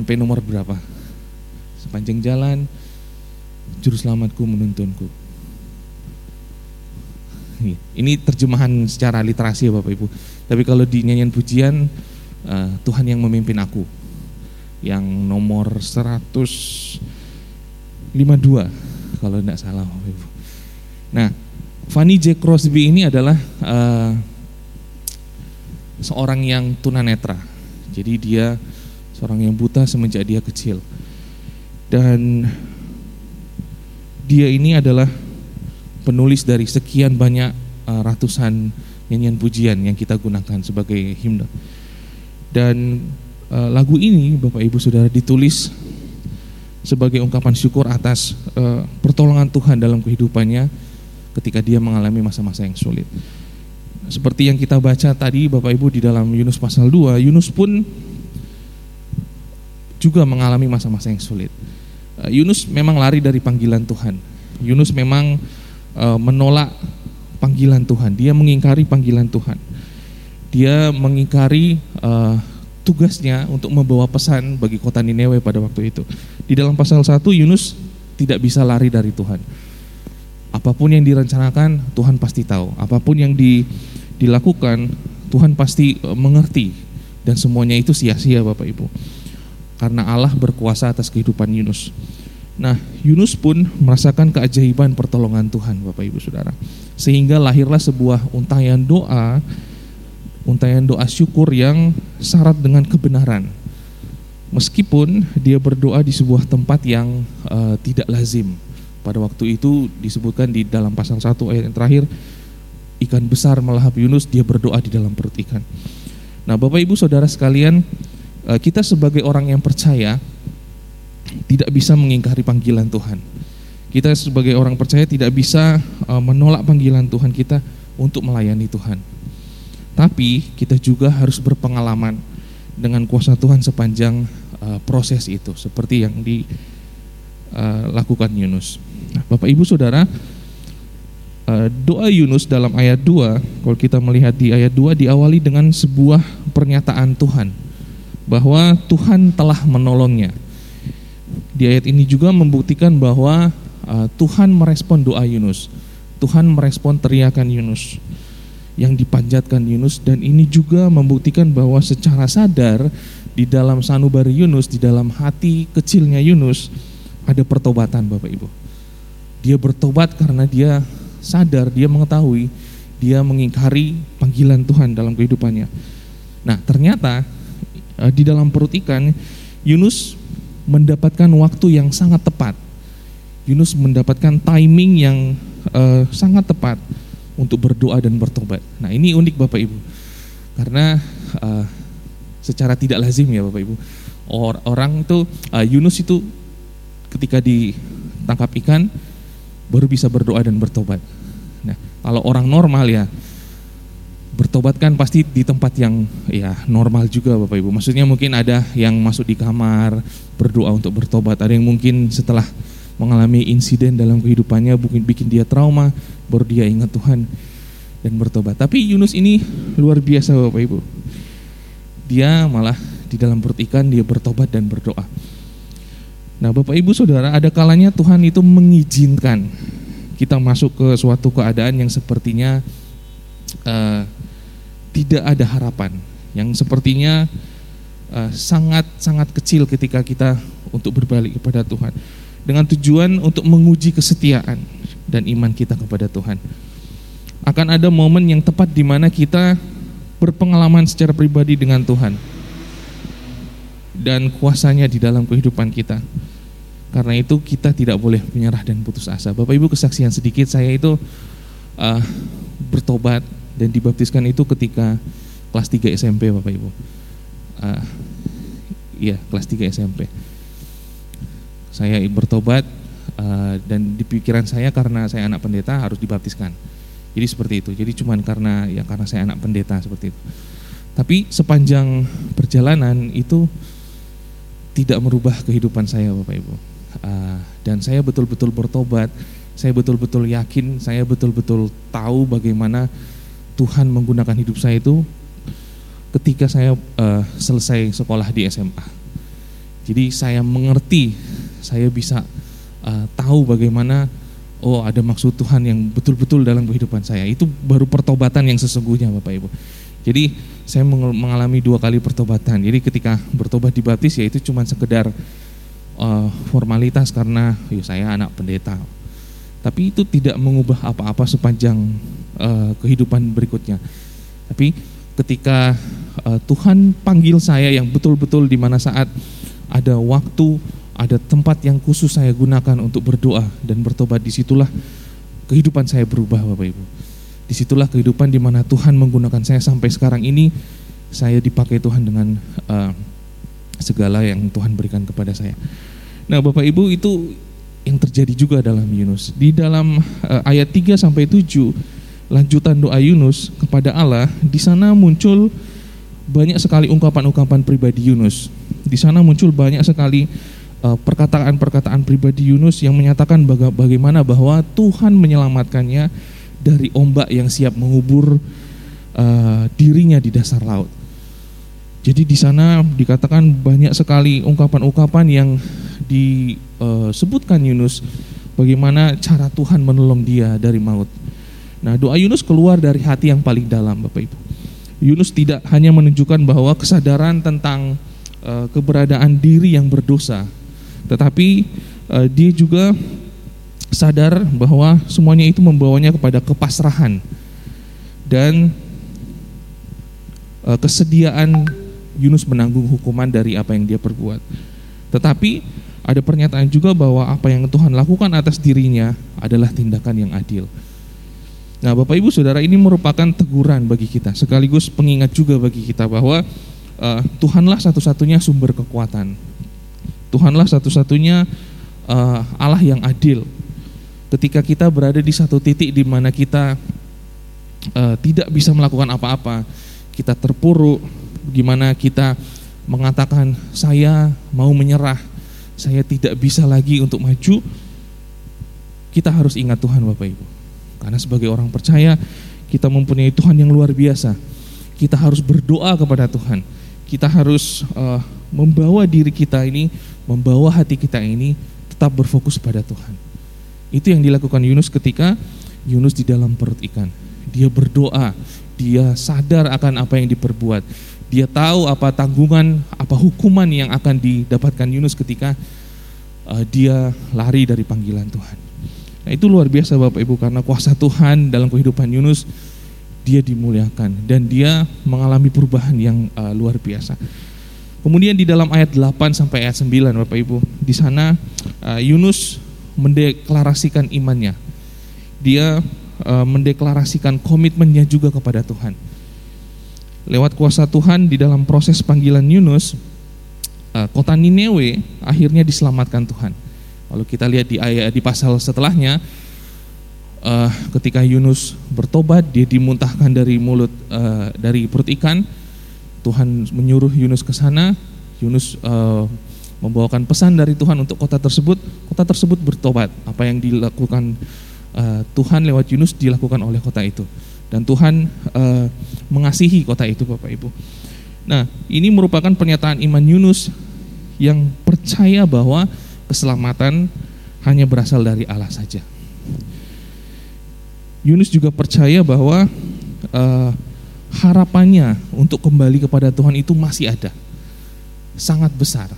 NP nomor berapa? Sepanjang jalan juru selamatku menuntunku. Ini terjemahan secara literasi ya Bapak Ibu. Tapi kalau di nyanyian pujian Tuhan yang memimpin aku, yang nomor 152 kalau tidak salah Bapak Ibu. Nah, Fanny J. Crosby ini adalah seorang yang tunanetra. Jadi dia seorang yang buta semenjak dia kecil. Dan dia ini adalah penulis dari sekian banyak ratusan nyanyian pujian yang kita gunakan sebagai himne. Dan lagu ini Bapak Ibu Saudara ditulis sebagai ungkapan syukur atas pertolongan Tuhan dalam kehidupannya ketika dia mengalami masa-masa yang sulit. Seperti yang kita baca tadi Bapak Ibu di dalam Yunus pasal 2, Yunus pun juga mengalami masa-masa yang sulit. Yunus memang lari dari panggilan Tuhan. Yunus memang menolak panggilan Tuhan. Dia mengingkari panggilan Tuhan. Dia mengingkari tugasnya untuk membawa pesan bagi kota Ninawe pada waktu itu. Di dalam pasal 1 Yunus tidak bisa lari dari Tuhan. Apapun yang direncanakan Tuhan pasti tahu. Apapun yang dilakukan Tuhan pasti mengerti. Dan semuanya itu sia-sia Bapak Ibu, karena Allah berkuasa atas kehidupan Yunus. Nah, Yunus pun merasakan keajaiban pertolongan Tuhan Bapak Ibu Saudara. Sehingga lahirlah sebuah untaian doa syukur yang syarat dengan kebenaran, meskipun dia berdoa di sebuah tempat yang tidak lazim. Pada waktu itu disebutkan di dalam pasal 1 ayat yang terakhir, ikan besar melahap Yunus, dia berdoa di dalam perut ikan. Nah Bapak Ibu Saudara sekalian, kita sebagai orang yang percaya tidak bisa mengingkari panggilan Tuhan. Kita sebagai orang percaya tidak bisa menolak panggilan Tuhan kita untuk melayani Tuhan. Tapi kita juga harus berpengalaman dengan kuasa Tuhan sepanjang proses itu, seperti yang dilakukan Yunus. Nah, Bapak Ibu Saudara, doa Yunus dalam ayat 2, kalau kita melihat di ayat 2 diawali dengan sebuah pernyataan Tuhan, bahwa Tuhan telah menolongnya. Di ayat ini juga membuktikan bahwa Tuhan merespon doa Yunus, Tuhan merespon teriakan Yunus yang dipanjatkan Yunus, dan ini juga membuktikan bahwa secara sadar di dalam sanubari Yunus, di dalam hati kecilnya Yunus ada pertobatan Bapak Ibu. Dia bertobat karena dia sadar, dia mengetahui, dia mengingkari panggilan Tuhan dalam kehidupannya. Nah ternyata di dalam perut ikan Yunus mendapatkan waktu yang sangat tepat. Yunus mendapatkan timing yang sangat tepat untuk berdoa dan bertobat. Nah ini unik Bapak Ibu, karena secara tidak lazim ya Bapak Ibu. Orang itu, Yunus itu ketika ditangkap ikan baru bisa berdoa dan bertobat. Nah kalau orang normal ya, bertobat kan pasti di tempat yang ya normal juga Bapak Ibu. Maksudnya mungkin ada yang masuk di kamar berdoa untuk bertobat, ada yang mungkin setelah mengalami insiden dalam kehidupannya bikin dia trauma, baru dia ingat Tuhan dan bertobat. Tapi Yunus ini luar biasa Bapak Ibu. Dia malah di dalam perut ikan dia bertobat dan berdoa. Nah Bapak Ibu Saudara, ada kalanya Tuhan itu mengizinkan kita masuk ke suatu keadaan yang sepertinya tidak ada harapan, yang sepertinya sangat-sangat kecil ketika kita untuk berbalik kepada Tuhan, dengan tujuan untuk menguji kesetiaan dan iman kita kepada Tuhan. Akan ada momen yang tepat di mana kita berpengalaman secara pribadi dengan Tuhan dan kuasanya di dalam kehidupan kita. Karena itu kita tidak boleh menyerah dan putus asa. Bapak Ibu, kesaksian sedikit saya itu bertobat dan dibaptiskan itu ketika kelas 3 SMP Bapak Ibu. Kelas 3 SMP. saya bertobat dan di pikiran saya karena saya anak pendeta harus dibaptiskan. Jadi seperti itu. Jadi cuman karena ya karena saya anak pendeta seperti itu. Tapi sepanjang perjalanan itu tidak merubah kehidupan saya, Bapak Ibu. Dan saya betul-betul bertobat. Saya betul-betul yakin, saya betul-betul tahu bagaimana Tuhan menggunakan hidup saya itu ketika saya selesai sekolah di SMA. Jadi saya mengerti, saya bisa tahu bagaimana, oh ada maksud Tuhan yang betul-betul dalam kehidupan saya. Itu baru pertobatan yang sesungguhnya, Bapak Ibu. Jadi saya mengalami 2 kali pertobatan. Jadi ketika bertobat dibaptis ya itu cuma sekedar formalitas karena ya saya anak pendeta. Tapi itu tidak mengubah apa-apa sepanjang kehidupan berikutnya. Tapi ketika Tuhan panggil saya yang betul-betul di mana saat ada waktu, ada tempat yang khusus saya gunakan untuk berdoa dan bertobat, disitulah kehidupan saya berubah, Bapak Ibu. Disitulah kehidupan di mana Tuhan menggunakan saya sampai sekarang ini. Saya dipakai Tuhan dengan segala yang Tuhan berikan kepada saya. Nah, Bapak Ibu, itu yang terjadi juga dalam Yunus. Di dalam ayat 3 sampai 7 lanjutan doa Yunus kepada Allah, di sana muncul banyak sekali ungkapan-ungkapan pribadi Yunus. Di sana muncul banyak sekali perkataan-perkataan pribadi Yunus yang menyatakan bagaimana bahwa Tuhan menyelamatkannya dari ombak yang siap mengubur dirinya di dasar laut. Jadi di sana dikatakan banyak sekali ungkapan-ungkapan yang disebutkan Yunus, bagaimana cara Tuhan menolong dia dari maut. Nah, doa Yunus keluar dari hati yang paling dalam, Bapak Ibu. Yunus tidak hanya menunjukkan bahwa kesadaran tentang keberadaan diri yang berdosa, tetapi dia juga sadar bahwa semuanya itu membawanya kepada kepasrahan dan kesediaan Yunus menanggung hukuman dari apa yang dia perbuat. Tetapi ada pernyataan juga bahwa apa yang Tuhan lakukan atas dirinya adalah tindakan yang adil. Nah, Bapak Ibu Saudara, ini merupakan teguran bagi kita, sekaligus pengingat juga bagi kita bahwa Tuhanlah satu-satunya sumber kekuatan. Tuhanlah satu-satunya Allah yang adil. Ketika kita berada di satu titik di mana kita tidak bisa melakukan apa-apa, kita terpuruk, di mana kita mengatakan saya mau menyerah, saya tidak bisa lagi untuk maju, kita harus ingat Tuhan, Bapak Ibu. Karena sebagai orang percaya, kita mempunyai Tuhan yang luar biasa. Kita harus berdoa kepada Tuhan. Kita harus membawa diri kita ini, membawa hati kita ini tetap berfokus pada Tuhan. Itu yang dilakukan Yunus ketika Yunus di dalam perut ikan. Dia berdoa, dia sadar akan apa yang diperbuat. Dia tahu apa tanggungan, apa hukuman yang akan didapatkan Yunus ketika dia lari dari panggilan Tuhan. Nah, itu luar biasa, Bapak Ibu, karena kuasa Tuhan dalam kehidupan Yunus, dia dimuliakan dan dia mengalami perubahan yang luar biasa. Kemudian di dalam ayat 8 sampai ayat 9, Bapak Ibu, di sana Yunus mendeklarasikan imannya. Dia mendeklarasikan komitmennya juga kepada Tuhan. Lewat kuasa Tuhan di dalam proses panggilan Yunus, kota Niniwe akhirnya diselamatkan Tuhan. Lalu kita lihat di pasal setelahnya, ketika Yunus bertobat, dia dimuntahkan dari perut ikan. Tuhan menyuruh Yunus ke sana. Yunus membawakan pesan dari Tuhan untuk kota tersebut. Kota tersebut bertobat. Apa yang dilakukan Tuhan lewat Yunus dilakukan oleh kota itu. Dan Tuhan mengasihi kota itu, Bapak Ibu. Nah, ini merupakan pernyataan iman Yunus yang percaya bahwa keselamatan hanya berasal dari Allah saja. Yunus juga percaya bahwa harapannya untuk kembali kepada Tuhan itu masih ada, sangat besar.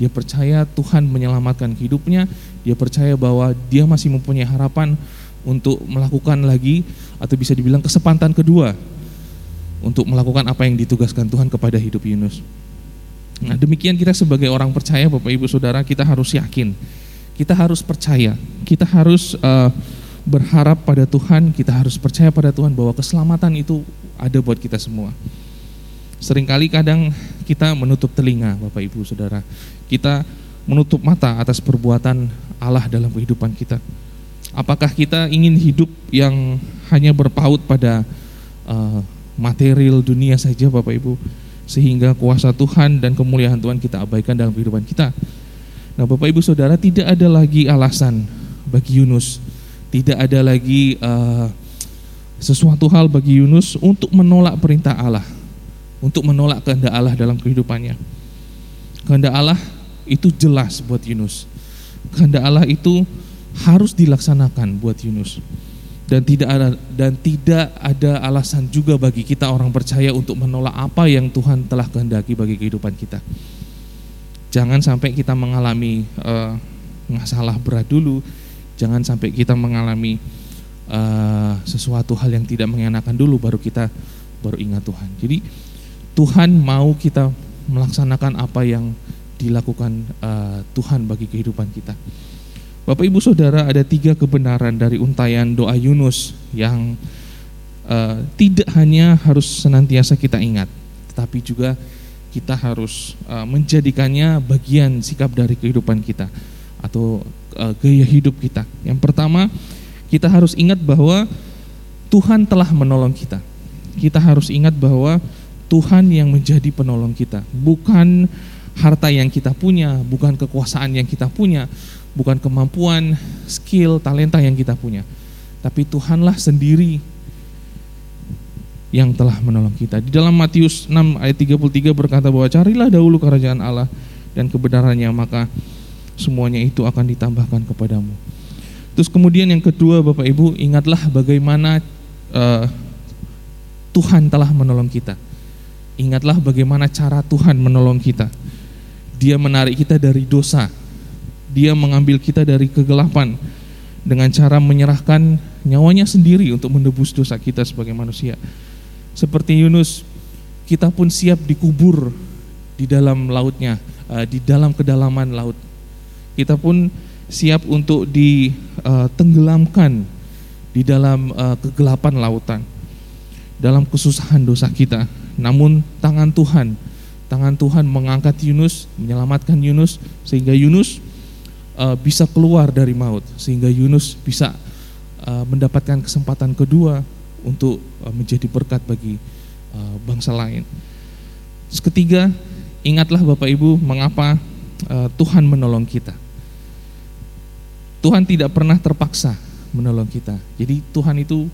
Dia percaya Tuhan menyelamatkan hidupnya, dia percaya bahwa dia masih mempunyai harapan untuk melakukan lagi, atau bisa dibilang kesempatan kedua untuk melakukan apa yang ditugaskan Tuhan kepada hidup Yunus. Nah, demikian kita sebagai orang percaya, Bapak Ibu Saudara, kita harus yakin, kita harus percaya, kita harus berharap pada Tuhan, kita harus percaya pada Tuhan bahwa keselamatan itu ada buat kita semua. Seringkali kadang kita menutup telinga, Bapak Ibu Saudara, kita menutup mata atas perbuatan Allah dalam kehidupan kita. Apakah kita ingin hidup yang hanya berpaut pada material dunia saja, Bapak Ibu, sehingga kuasa Tuhan dan kemuliaan Tuhan kita abaikan dalam kehidupan kita? Nah, Bapak Ibu Saudara, tidak ada lagi alasan bagi Yunus, tidak ada lagi sesuatu hal bagi Yunus untuk menolak perintah Allah, untuk menolak kehendak Allah dalam kehidupannya. Kehendak Allah itu jelas buat Yunus, kehendak Allah itu harus dilaksanakan buat Yunus, dan tidak ada alasan juga bagi kita orang percaya untuk menolak apa yang Tuhan telah kehendaki bagi kehidupan kita. Jangan sampai kita mengalami masalah berat dulu, jangan sampai kita mengalami sesuatu hal yang tidak mengenakan dulu, baru kita ingat Tuhan. Jadi Tuhan mau kita melaksanakan apa yang dilakukan Tuhan bagi kehidupan kita. Bapak Ibu Saudara, ada 3 kebenaran dari untayan doa Yunus yang tidak hanya harus senantiasa kita ingat, tetapi juga kita harus menjadikannya bagian sikap dari kehidupan kita atau gaya hidup kita. Yang pertama, kita harus ingat bahwa Tuhan telah menolong kita. Kita harus ingat bahwa Tuhan yang menjadi penolong kita, bukan harta yang kita punya, bukan kekuasaan yang kita punya, bukan kemampuan, skill, talenta yang kita punya, tapi Tuhanlah sendiri yang telah menolong kita. Di dalam Matius 6 ayat 33 berkata bahwa carilah dahulu kerajaan Allah dan kebenarannya, maka semuanya itu akan ditambahkan kepadamu. Terus kemudian yang kedua, Bapak Ibu, ingatlah bagaimana Tuhan telah menolong kita. Ingatlah bagaimana cara Tuhan menolong kita. Dia menarik kita dari dosa, dia mengambil kita dari kegelapan dengan cara menyerahkan nyawanya sendiri untuk menebus dosa kita sebagai manusia. Seperti Yunus, kita pun siap dikubur di dalam lautnya, di dalam kedalaman laut. Kita pun siap untuk ditenggelamkan di dalam kegelapan lautan, dalam kesusahan dosa kita. Namun tangan Tuhan mengangkat Yunus, menyelamatkan Yunus, sehingga Yunus bisa keluar dari maut, sehingga Yunus bisa mendapatkan kesempatan kedua untuk menjadi berkat bagi bangsa lain. Terus ketiga, ingatlah Bapak Ibu, mengapa Tuhan menolong kita. Tuhan tidak pernah terpaksa menolong kita. Jadi Tuhan itu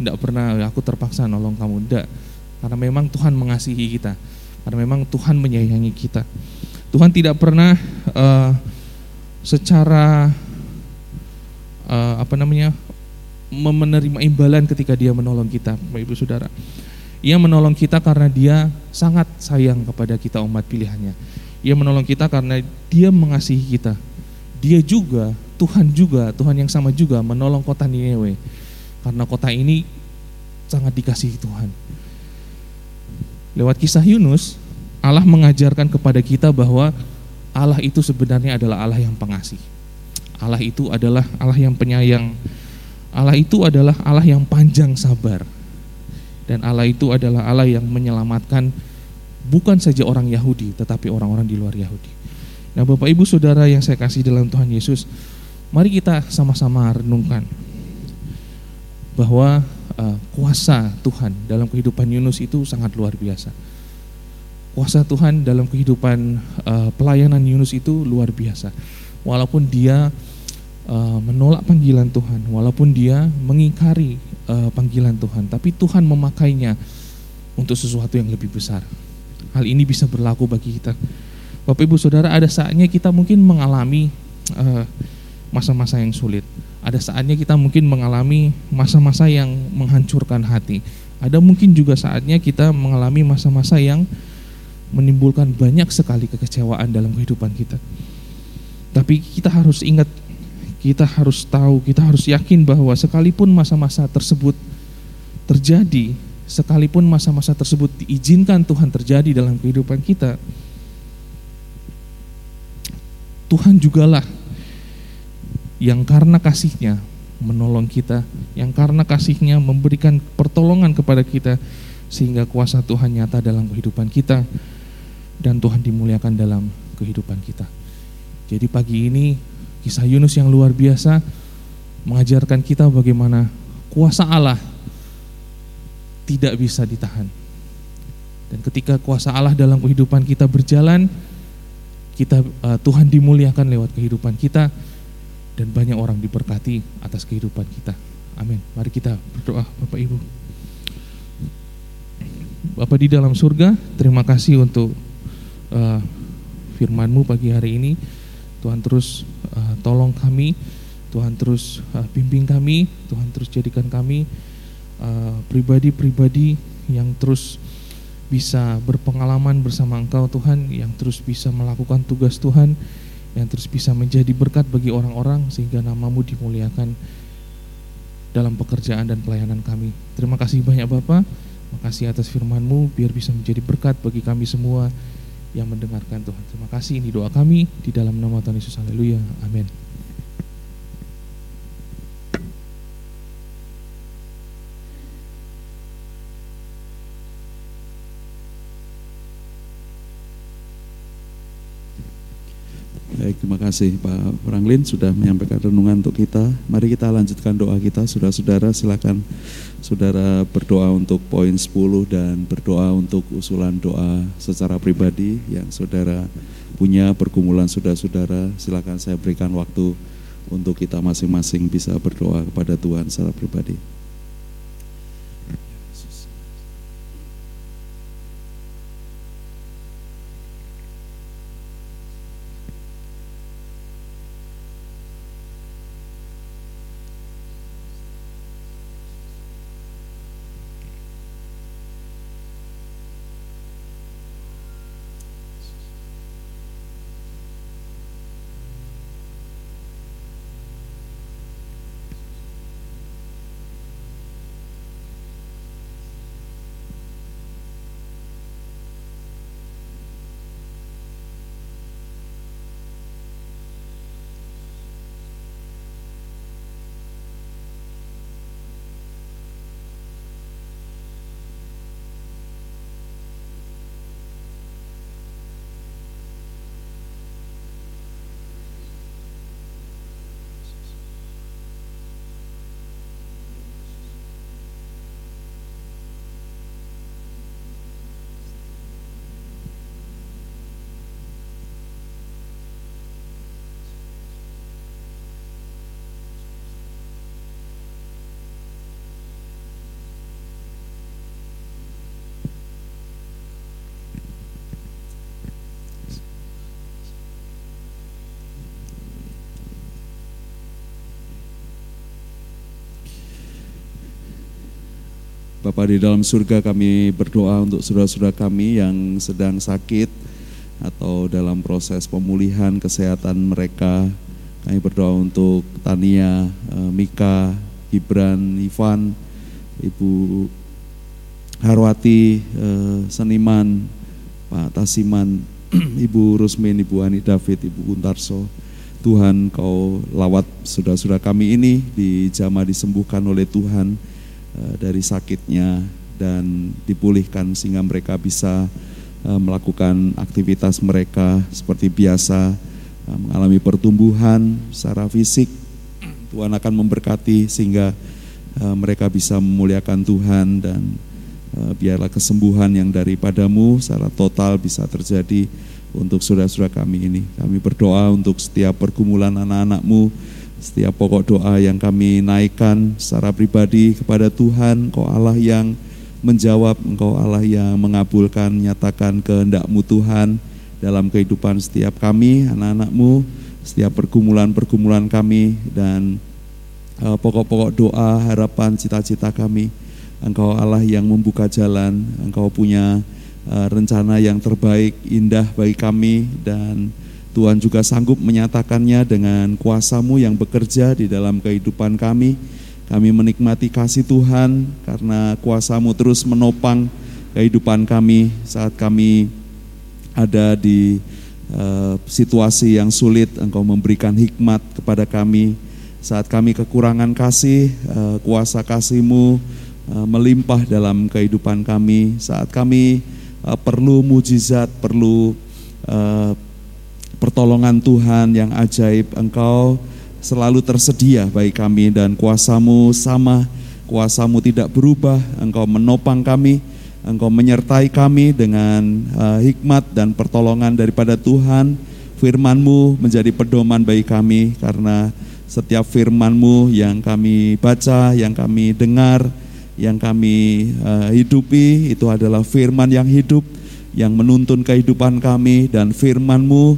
tidak pernah, aku terpaksa nolong kamu, tidak. Karena memang Tuhan mengasihi kita, karena memang Tuhan menyayangi kita. Tuhan tidak pernah secara menerima imbalan ketika dia menolong kita, Bapak Ibu Saudara. Ia menolong kita karena dia sangat sayang kepada kita, umat pilihannya. Ia menolong kita karena dia mengasihi kita. Dia juga, Tuhan yang sama juga menolong kota Niniwe, karena kota ini sangat dikasihi Tuhan. Lewat kisah Yunus, Allah mengajarkan kepada kita bahwa Allah itu sebenarnya adalah Allah yang pengasih. Allah itu adalah Allah yang penyayang. Allah itu adalah Allah yang panjang sabar. Dan Allah itu adalah Allah yang menyelamatkan bukan saja orang Yahudi, tetapi orang-orang di luar Yahudi. Nah, Bapak Ibu Saudara yang saya kasih dalam Tuhan Yesus, mari kita sama-sama renungkan bahwa kuasa Tuhan dalam kehidupan Yunus itu sangat luar biasa. Kuasa Tuhan dalam kehidupan pelayanan Yunus itu luar biasa. Walaupun dia menolak panggilan Tuhan, walaupun dia mengingkari panggilan Tuhan, tapi Tuhan memakainya untuk sesuatu yang lebih besar. Hal ini bisa berlaku bagi kita. Bapak Ibu Saudara, ada saatnya kita mungkin mengalami masa-masa yang sulit. Ada saatnya kita mungkin mengalami masa-masa yang menghancurkan hati. Ada mungkin juga saatnya kita mengalami masa-masa yang menimbulkan banyak sekali kekecewaan dalam kehidupan kita. Tapi kita harus ingat, kita harus tahu, kita harus yakin bahwa sekalipun masa-masa tersebut terjadi, sekalipun masa-masa tersebut diizinkan Tuhan terjadi dalam kehidupan kita, Tuhan jugalah yang karena kasih-Nya menolong kita, yang karena kasih-Nya memberikan pertolongan kepada kita, sehingga kuasa Tuhan nyata dalam kehidupan kita dan Tuhan dimuliakan dalam kehidupan kita. Jadi pagi ini kisah Yunus yang luar biasa mengajarkan kita bagaimana kuasa Allah tidak bisa ditahan. Dan ketika kuasa Allah dalam kehidupan kita berjalan, Tuhan dimuliakan lewat kehidupan kita dan banyak orang diberkati atas kehidupan kita. Amin. Mari kita berdoa. Bapak Ibu, Bapa di dalam surga, terima kasih untuk firman-Mu pagi hari ini. Tuhan terus tolong kami, Tuhan terus bimbing kami, Tuhan terus jadikan kami pribadi-pribadi yang terus bisa berpengalaman bersama Engkau Tuhan, yang terus bisa melakukan tugas Tuhan, yang terus bisa menjadi berkat bagi orang-orang sehingga nama-Mu dimuliakan dalam pekerjaan dan pelayanan kami. Terima kasih banyak Bapa, makasih atas firman-Mu biar bisa menjadi berkat bagi kami semua yang mendengarkan Tuhan. Terima kasih, ini doa kami di dalam nama Tuhan Yesus, haleluya, amin. Baik, terima kasih Pak Franklin sudah menyampaikan renungan untuk kita. Mari kita lanjutkan doa kita, saudara-saudara. Silakan saudara berdoa untuk poin 10 dan berdoa untuk usulan doa secara pribadi yang saudara punya, pergumulan saudara-saudara. Silakan, saya berikan waktu untuk kita masing-masing bisa berdoa kepada Tuhan secara pribadi. Bapa di dalam surga, kami berdoa untuk saudara-saudara kami yang sedang sakit atau dalam proses pemulihan kesehatan mereka. Kami berdoa untuk Tania, Mika, Gibran, Ivan, Ibu Harwati, Seniman, Pak Tasiman, Ibu Rusmini, Ibu Ani, David, Ibu Untarso. Tuhan, Kau lawat saudara-saudara kami ini, dijamah disembuhkan oleh Tuhan dari sakitnya dan dipulihkan sehingga mereka bisa melakukan aktivitas mereka seperti biasa, mengalami pertumbuhan secara fisik. Tuhan akan memberkati sehingga mereka bisa memuliakan Tuhan, dan biarlah kesembuhan yang daripada-Mu secara total bisa terjadi untuk saudara-saudara kami ini. Kami berdoa untuk setiap pergumulan anak-anak-Mu, setiap pokok doa yang kami naikkan secara pribadi kepada Tuhan. Engkau Allah yang menjawab, Engkau Allah yang mengabulkan. Nyatakan kehendak-Mu Tuhan dalam kehidupan setiap kami, anak-anak-Mu, setiap pergumulan-pergumulan kami, dan pokok-pokok doa, harapan, cita-cita kami. Engkau Allah yang membuka jalan, Engkau punya rencana yang terbaik, indah bagi kami, dan Tuhan juga sanggup menyatakannya dengan kuasa-Mu yang bekerja di dalam kehidupan kami. Kami menikmati kasih Tuhan karena kuasa-Mu terus menopang kehidupan kami saat kami ada di situasi yang sulit. Engkau memberikan hikmat kepada kami. Saat kami kekurangan kasih, kuasa kasih-Mu melimpah dalam kehidupan kami. Saat kami perlu mujizat, perlu pertolongan Tuhan yang ajaib. Engkau selalu tersedia bagi kami dan kuasa-Mu sama, kuasa-Mu tidak berubah. Engkau menopang kami, Engkau menyertai kami dengan hikmat dan pertolongan daripada Tuhan. Firman-Mu menjadi pedoman bagi kami, karena setiap firman-Mu yang kami baca, yang kami dengar, yang kami hidupi, itu adalah firman yang hidup, yang menuntun kehidupan kami. Dan firman-Mu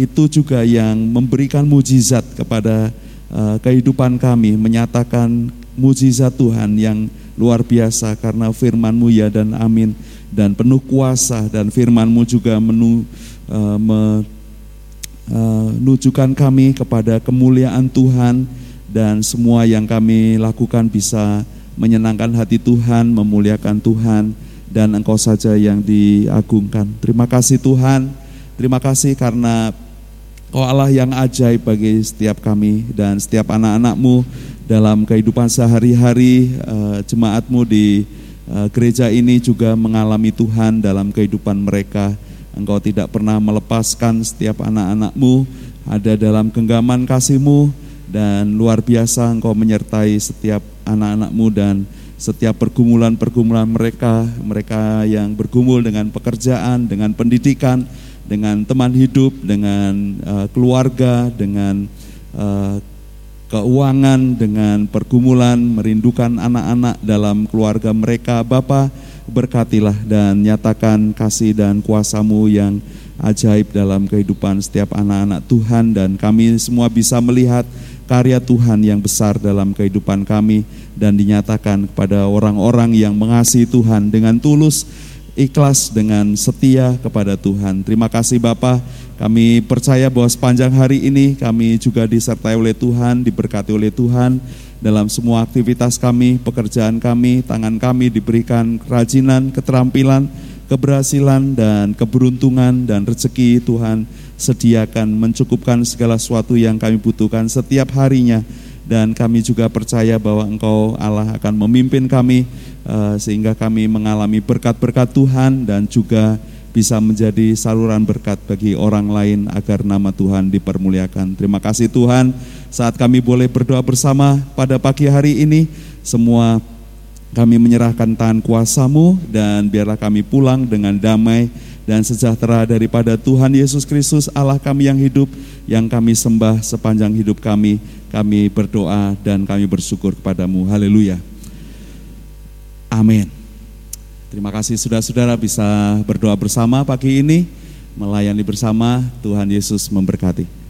itu juga yang memberikan mujizat kepada kehidupan kami, menyatakan mujizat Tuhan yang luar biasa, karena firman-Mu ya dan amin, dan penuh kuasa. Dan firman-Mu juga menunjukkan kami kepada kemuliaan Tuhan, dan semua yang kami lakukan bisa menyenangkan hati Tuhan, memuliakan Tuhan, dan Engkau saja yang diagungkan. Terima kasih Tuhan, terima kasih karena Engkau Allah yang ajaib bagi setiap kami dan setiap anak-anak-Mu dalam kehidupan sehari-hari. Jemaat-Mu di gereja ini juga mengalami Tuhan dalam kehidupan mereka. Engkau tidak pernah melepaskan setiap anak-anak-Mu, ada dalam genggaman kasih-Mu, dan luar biasa Engkau menyertai setiap anak-anak-Mu dan setiap pergumulan-pergumulan mereka, mereka yang bergumul dengan pekerjaan, dengan pendidikan, dengan teman hidup, dengan keluarga, dengan keuangan, dengan pergumulan, merindukan anak-anak dalam keluarga mereka. Bapa, berkatilah dan nyatakan kasih dan kuasa-Mu yang ajaib dalam kehidupan setiap anak-anak Tuhan, dan kami semua bisa melihat karya Tuhan yang besar dalam kehidupan kami, dan dinyatakan kepada orang-orang yang mengasihi Tuhan dengan tulus, ikhlas, dengan setia kepada Tuhan. Terima kasih Bapa, kami percaya bahwa sepanjang hari ini kami juga disertai oleh Tuhan, diberkati oleh Tuhan dalam semua aktivitas kami, pekerjaan kami, tangan kami diberikan kerajinan, keterampilan, keberhasilan, dan keberuntungan, dan rezeki Tuhan sediakan, mencukupkan segala sesuatu yang kami butuhkan setiap harinya. Dan kami juga percaya bahwa Engkau Allah akan memimpin kami sehingga kami mengalami berkat-berkat Tuhan, dan juga bisa menjadi saluran berkat bagi orang lain agar nama Tuhan dipermuliakan. Terima kasih Tuhan, saat kami boleh berdoa bersama pada pagi hari ini, semua kami menyerahkan tangan kuasa-Mu, dan biarlah kami pulang dengan damai dan sejahtera daripada Tuhan Yesus Kristus, Allah kami yang hidup, yang kami sembah sepanjang hidup kami. Kami berdoa dan kami bersyukur kepada-Mu. Haleluya. Amin. Terima kasih saudara-saudara bisa berdoa bersama pagi ini, melayani bersama. Tuhan Yesus memberkati.